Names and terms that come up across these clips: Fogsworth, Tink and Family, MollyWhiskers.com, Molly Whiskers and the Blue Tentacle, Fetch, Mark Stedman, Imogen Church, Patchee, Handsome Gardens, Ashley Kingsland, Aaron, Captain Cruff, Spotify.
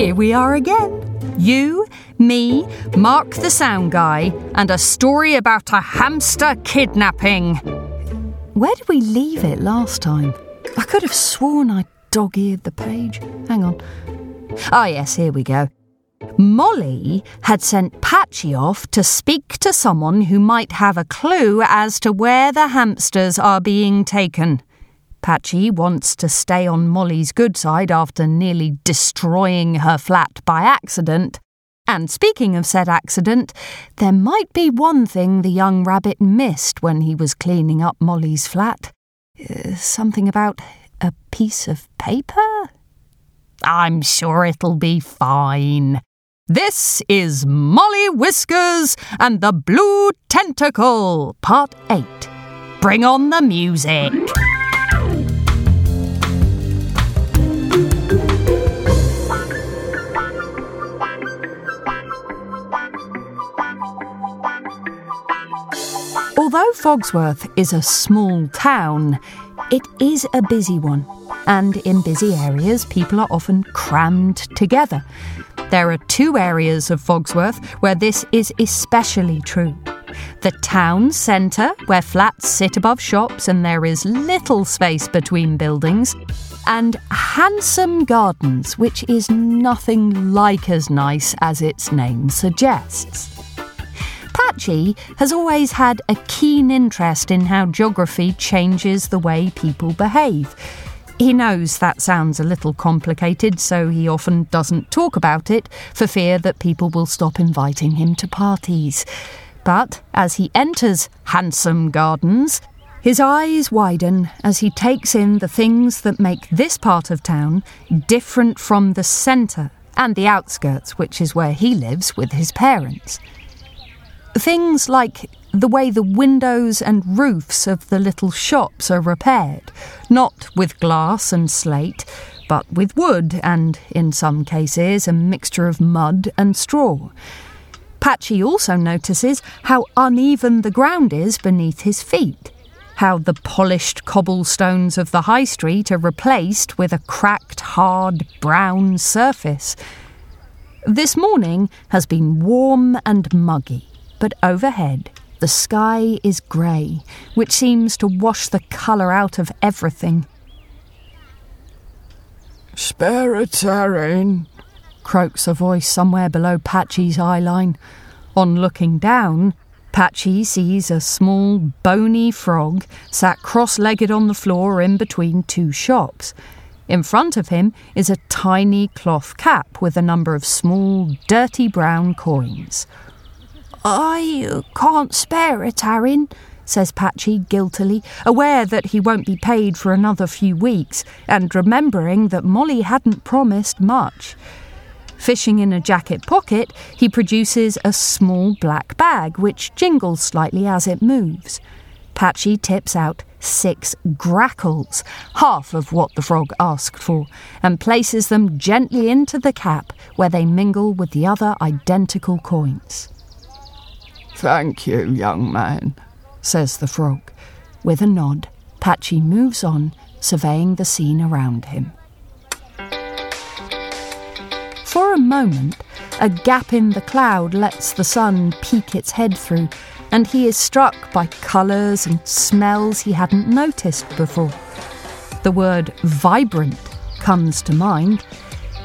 Here we are again. You, me, Mark the Sound Guy, and a story about a hamster kidnapping. Where did we leave it last time? I could have sworn I dog-eared the page. Hang on. Ah, yes, here we go. Molly had sent Patchee off to speak to someone who might have a clue as to where the hamsters are being taken. Patchee wants to stay on Molly's good side after nearly destroying her flat by accident. And speaking of said accident, there might be one thing the young rabbit missed when he was cleaning up Molly's flat. Something about a piece of paper? I'm sure it'll be fine. This is Molly Whiskers and the Blue Tentacle, Part 8. Bring on the music. Although Fogsworth is a small town, it is a busy one, and in busy areas people are often crammed together. There are two areas of Fogsworth where this is especially true. The town centre, where flats sit above shops and there is little space between buildings, and Handsome Gardens, which is nothing like as nice as its name suggests. Patchee has always had a keen interest in how geography changes the way people behave. He knows that sounds a little complicated, so he often doesn't talk about it for fear that people will stop inviting him to parties. But as he enters Handsome Gardens, his eyes widen as he takes in the things that make this part of town different from the centre and the outskirts, which is where he lives with his parents. Things like the way the windows and roofs of the little shops are repaired, not with glass and slate, but with wood and, in some cases, a mixture of mud and straw. Patchee also notices how uneven the ground is beneath his feet, how the polished cobblestones of the high street are replaced with a cracked, hard, brown surface. This morning has been warm and muggy. But overhead, the sky is grey, which seems to wash the colour out of everything. "Spare a tureen," croaks a voice somewhere below Patchee's eye line. On looking down, Patchee sees a small, bony frog sat cross-legged on the floor in between two shops. In front of him is a tiny cloth cap with a number of small, dirty brown coins. "I can't spare it, Aaron," says Patchee guiltily, aware that he won't be paid for another few weeks, and remembering that Molly hadn't promised much. Fishing in a jacket pocket, he produces a small black bag, which jingles slightly as it moves. Patchee tips out 6 grackles, half of what the frog asked for, and places them gently into the cap, where they mingle with the other identical coins. "Thank you, young man," says the frog. With a nod, Patchee moves on, surveying the scene around him. For a moment, a gap in the cloud lets the sun peek its head through, and he is struck by colours and smells he hadn't noticed before. The word vibrant comes to mind.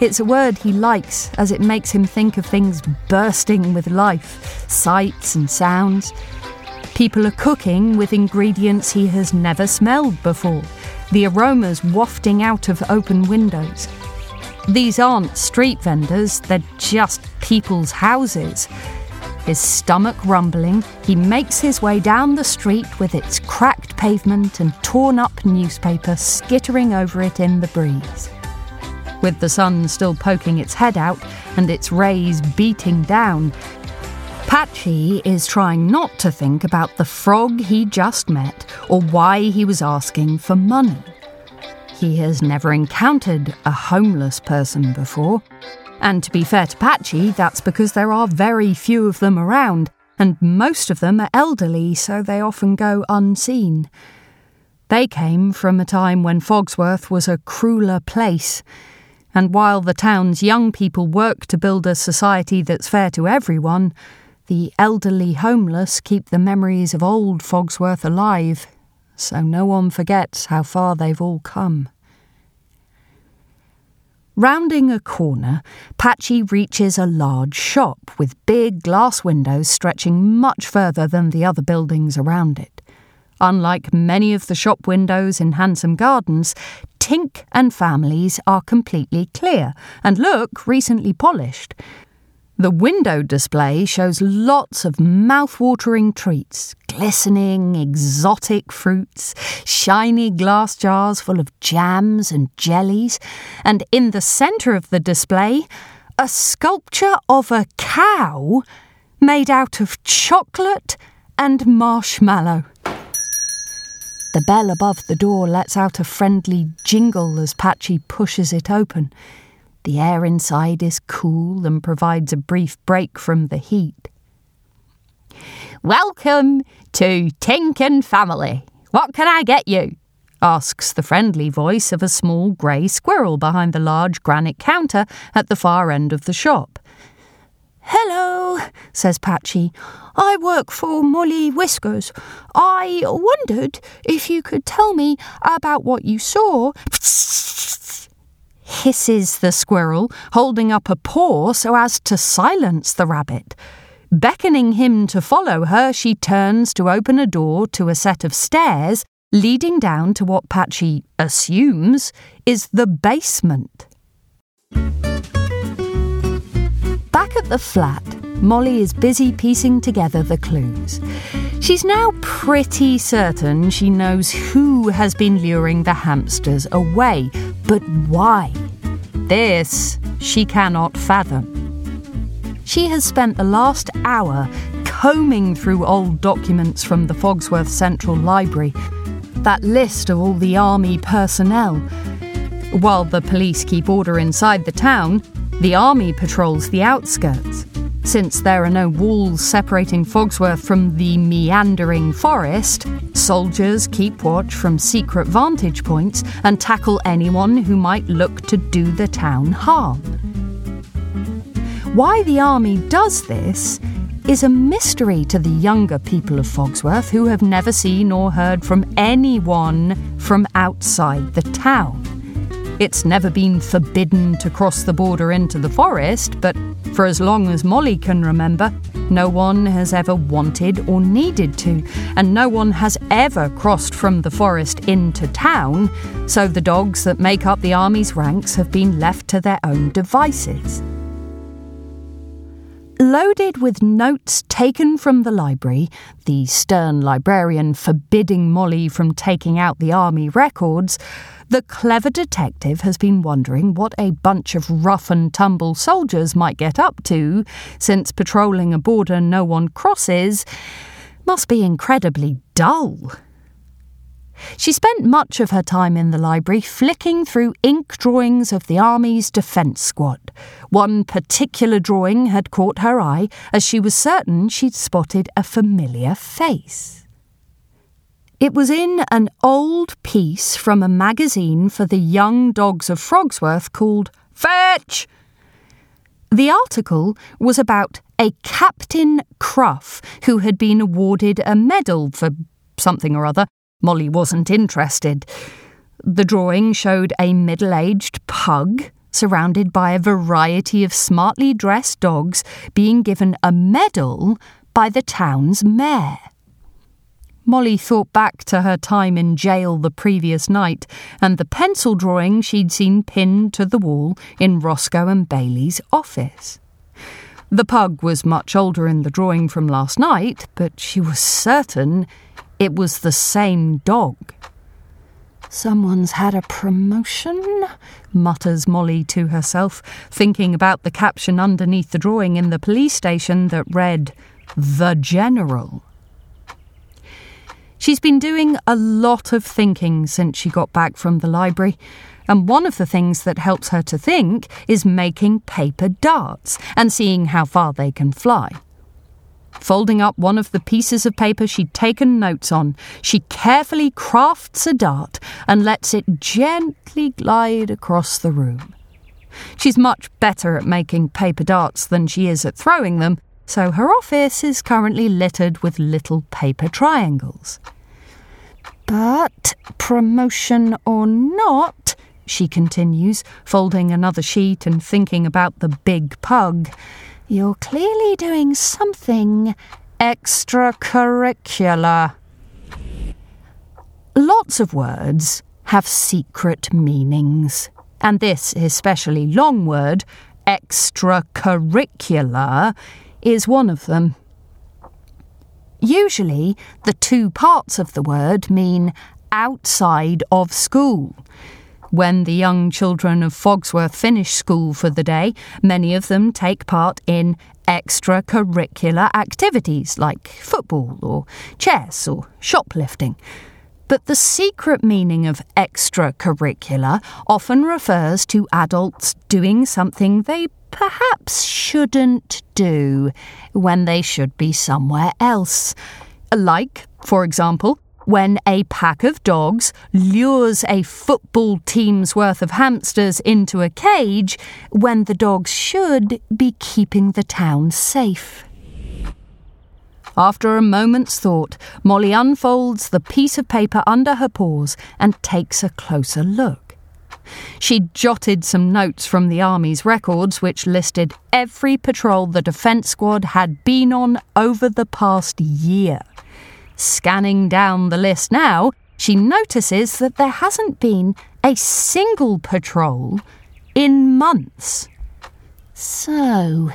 It's a word he likes as it makes him think of things bursting with life, sights and sounds. People are cooking with ingredients he has never smelled before, the aromas wafting out of open windows. These aren't street vendors, they're just people's houses. His stomach rumbling, he makes his way down the street with its cracked pavement and torn-up newspaper skittering over it in the breeze. With the sun still poking its head out and its rays beating down, Patchee is trying not to think about the frog he just met or why he was asking for money. He has never encountered a homeless person before. And to be fair to Patchee, that's because there are very few of them around, and most of them are elderly, so they often go unseen. They came from a time when Fogsworth was a crueler place. and while the town's young people work to build a society that's fair to everyone, the elderly homeless keep the memories of old Fogsworth alive, so no one forgets how far they've all come. Rounding a corner, Patchee reaches a large shop with big glass windows stretching much further than the other buildings around it. Unlike many of the shop windows in Handsome Gardens, Tink and Family's are completely clear and look recently polished. The window display shows lots of mouth-watering treats, glistening, exotic fruits, shiny glass jars full of jams and jellies, and in the centre of the display, a sculpture of a cow made out of chocolate and marshmallow. The bell above the door lets out a friendly jingle as Patchee pushes it open. The air inside is cool and provides a brief break from the heat. "Welcome to Tink and Family. What can I get you?" asks the friendly voice of a small grey squirrel behind the large granite counter at the far end of the shop. "Hello," says Patchee. "I work for Molly Whiskers. I wondered if you could tell me about what you saw." Hisses the squirrel, holding up a paw so as to silence the rabbit. Beckoning him to follow her, she turns to open a door to a set of stairs leading down to what Patchee assumes is the basement. Back at the flat, Molly is busy piecing together the clues. She's now pretty certain she knows who has been luring the hamsters away, but why? This she cannot fathom. She has spent the last hour combing through old documents from the Fogsworth Central Library, that list of all the army personnel. While the police keep order inside the town, the army patrols the outskirts. Since there are no walls separating Fogsworth from the meandering forest, soldiers keep watch from secret vantage points and tackle anyone who might look to do the town harm. Why the army does this is a mystery to the younger people of Fogsworth, who have never seen or heard from anyone from outside the town. It's never been forbidden to cross the border into the forest, but for as long as Molly can remember, no one has ever wanted or needed to, and no one has ever crossed from the forest into town, so the dogs that make up the army's ranks have been left to their own devices. Loaded with notes taken from the library, the stern librarian forbidding Molly from taking out the army records, the clever detective has been wondering what a bunch of rough-and-tumble soldiers might get up to, since patrolling a border no one crosses must be incredibly dull. She spent much of her time in the library flicking through ink drawings of the Army's defence squad. One particular drawing had caught her eye, as she was certain she'd spotted a familiar face. It was in an old piece from a magazine for the young dogs of Fogsworth called Fetch. The article was about a Captain Cruff who had been awarded a medal for something or other. Molly wasn't interested. The drawing showed a middle-aged pug, surrounded by a variety of smartly dressed dogs, being given a medal by the town's mayor. Molly thought back to her time in jail the previous night and the pencil drawing she'd seen pinned to the wall in Roscoe and Bailey's office. The pug was much older in the drawing from last night, but she was certain it was the same dog. "Someone's had a promotion," mutters Molly to herself, thinking about the caption underneath the drawing in the police station that read, "The General." She's been doing a lot of thinking since she got back from the library, and one of the things that helps her to think is making paper darts and seeing how far they can fly. Folding up one of the pieces of paper she'd taken notes on, she carefully crafts a dart and lets it gently glide across the room. She's much better at making paper darts than she is at throwing them, so her office is currently littered with little paper triangles. But, promotion or not, she continues, folding another sheet and thinking about the big pug, you're clearly doing something extracurricular. Lots of words have secret meanings, and this especially long word, extracurricular, is one of them. Usually, the two parts of the word mean outside of school. When the young children of Fogsworth finish school for the day, many of them take part in extracurricular activities like football or chess or shoplifting. But the secret meaning of extracurricular often refers to adults doing something they perhaps shouldn't do when they should be somewhere else. Like, for example, when a pack of dogs lures a football team's worth of hamsters into a cage when the dogs should be keeping the town safe. After a moment's thought, Molly unfolds the piece of paper under her paws and takes a closer look. She jotted some notes from the Army's records which listed every patrol the Defence Squad had been on over the past year. Scanning down the list now, she notices that there hasn't been a single patrol in months. So,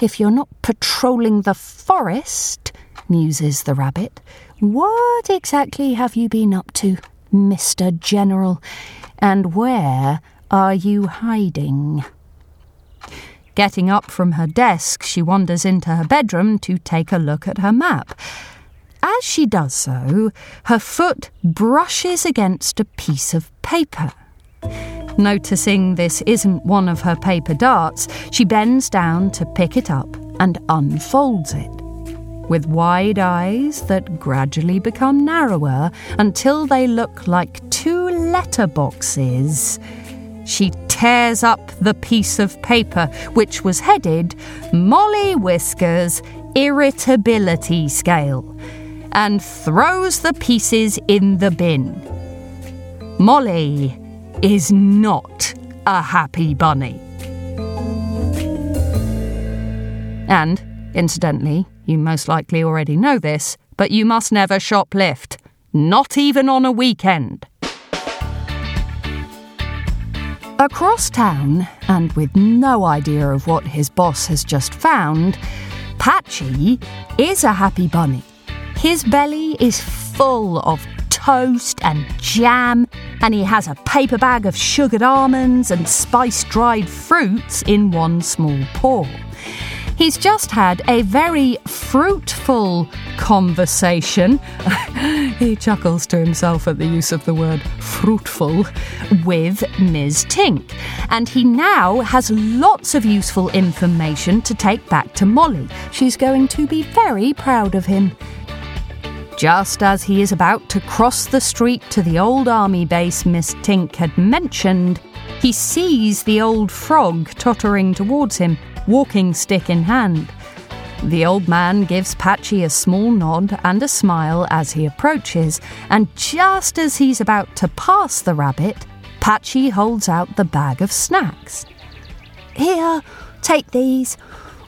if you're not patrolling the forest, muses the rabbit, what exactly have you been up to, Mr. General? And where are you hiding? Getting up from her desk, she wanders into her bedroom to take a look at her map. As she does so, her foot brushes against a piece of paper. Noticing this isn't one of her paper darts, she bends down to pick it up and unfolds it. With wide eyes that gradually become narrower until they look like two letterboxes, she tears up the piece of paper, which was headed Molly Whiskers' Irritability Scale, and throws the pieces in the bin. Molly is not a happy bunny. And, incidentally, you most likely already know this, but you must never shoplift, not even on a weekend. Across town, and with no idea of what his boss has just found, Patchee is a happy bunny. His belly is full of toast and jam, and he has a paper bag of sugared almonds and spiced dried fruits in one small paw. He's just had a very fruitful conversation. He chuckles to himself at the use of the word fruitful with Ms. Tink, and he now has lots of useful information to take back to Molly. She's going to be very proud of him. Just as he is about to cross the street to the old army base Miss Tink had mentioned, he sees the old frog tottering towards him, walking stick in hand. The old man gives Patchee a small nod and a smile as he approaches, and just as he's about to pass the rabbit, Patchee holds out the bag of snacks. Here, take these.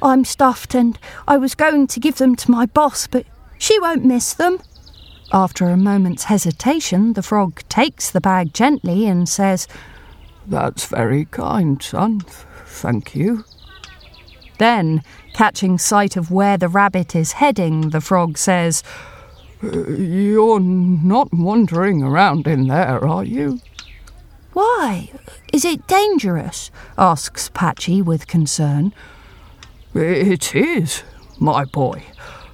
I'm stuffed and I was going to give them to my boss, but she won't miss them. After a moment's hesitation, the frog takes the bag gently and says, That's very kind, son. Thank you. Then, catching sight of where the rabbit is heading, the frog says, You're not wandering around in there, are you? Why? Is it dangerous? Asks Patchee with concern. It is, my boy.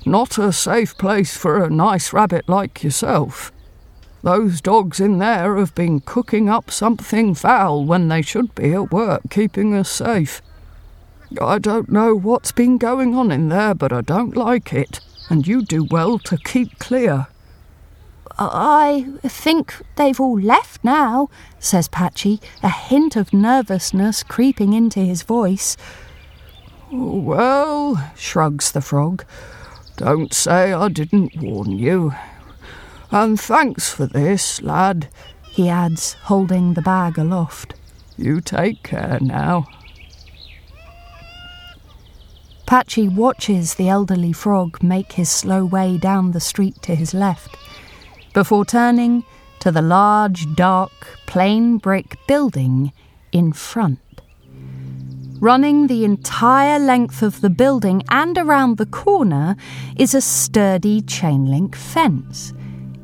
Not a safe place for a nice rabbit like yourself. Those dogs in there have been cooking up something foul when they should be at work keeping us safe. I don't know what's been going on in there, but I don't like it, and you do well to keep clear. "I think they've all left now," says Patchee, a hint of nervousness creeping into his voice. "Well," shrugs the frog, "don't say I didn't warn you. And thanks for this, lad," he adds, holding the bag aloft. "You take care now." Patchee watches the elderly frog make his slow way down the street to his left, before turning to the large, dark, plain brick building in front. Running the entire length of the building and around the corner is a sturdy chain-link fence.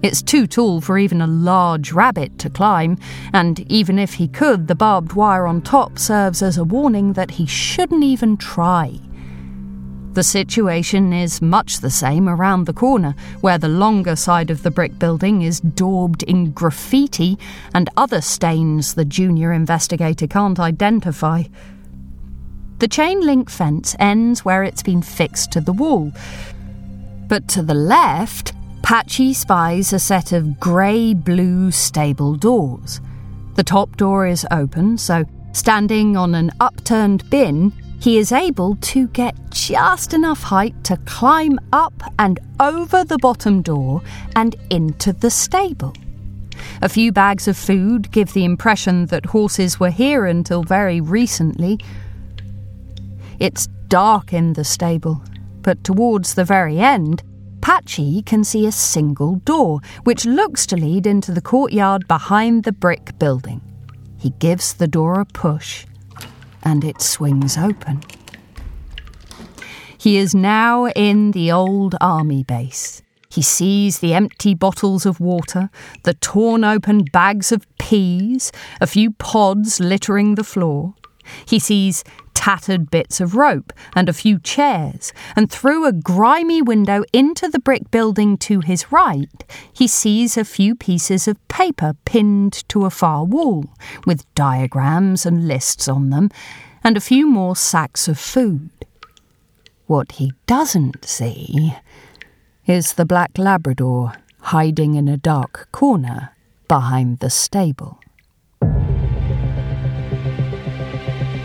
It's too tall for even a large rabbit to climb, and even if he could, the barbed wire on top serves as a warning that he shouldn't even try. The situation is much the same around the corner, where the longer side of the brick building is daubed in graffiti and other stains the junior investigator can't identify. The chain-link fence ends where it's been fixed to the wall, but to the left, Patchee spies a set of grey-blue stable doors. The top door is open, so standing on an upturned bin, he is able to get just enough height to climb up and over the bottom door and into the stable. A few bags of food give the impression that horses were here until very recently. It's dark in the stable, but towards the very end, Patchee can see a single door, which looks to lead into the courtyard behind the brick building. He gives the door a push, and it swings open. He is now in the old army base. He sees the empty bottles of water, the torn-open bags of peas, a few pods littering the floor. He sees tattered bits of rope and a few chairs, and through a grimy window into the brick building to his right, he sees a few pieces of paper pinned to a far wall, with diagrams and lists on them, and a few more sacks of food. What he doesn't see is the black Labrador hiding in a dark corner behind the stable.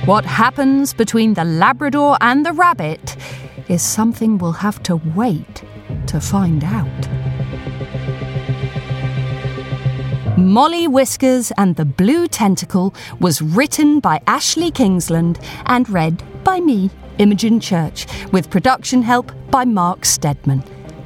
What happens between the Labrador and the rabbit is something we'll have to wait to find out. Molly Whiskers and the Blue Tentacle was written by Ashley Kingsland and read by me, Imogen Church, with production help by Mark Stedman.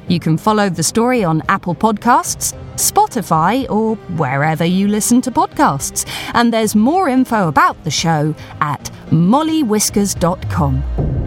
You can follow the story on Apple Podcasts, Spotify, or wherever you listen to podcasts. And there's more info about the show at MollyWhiskers.com.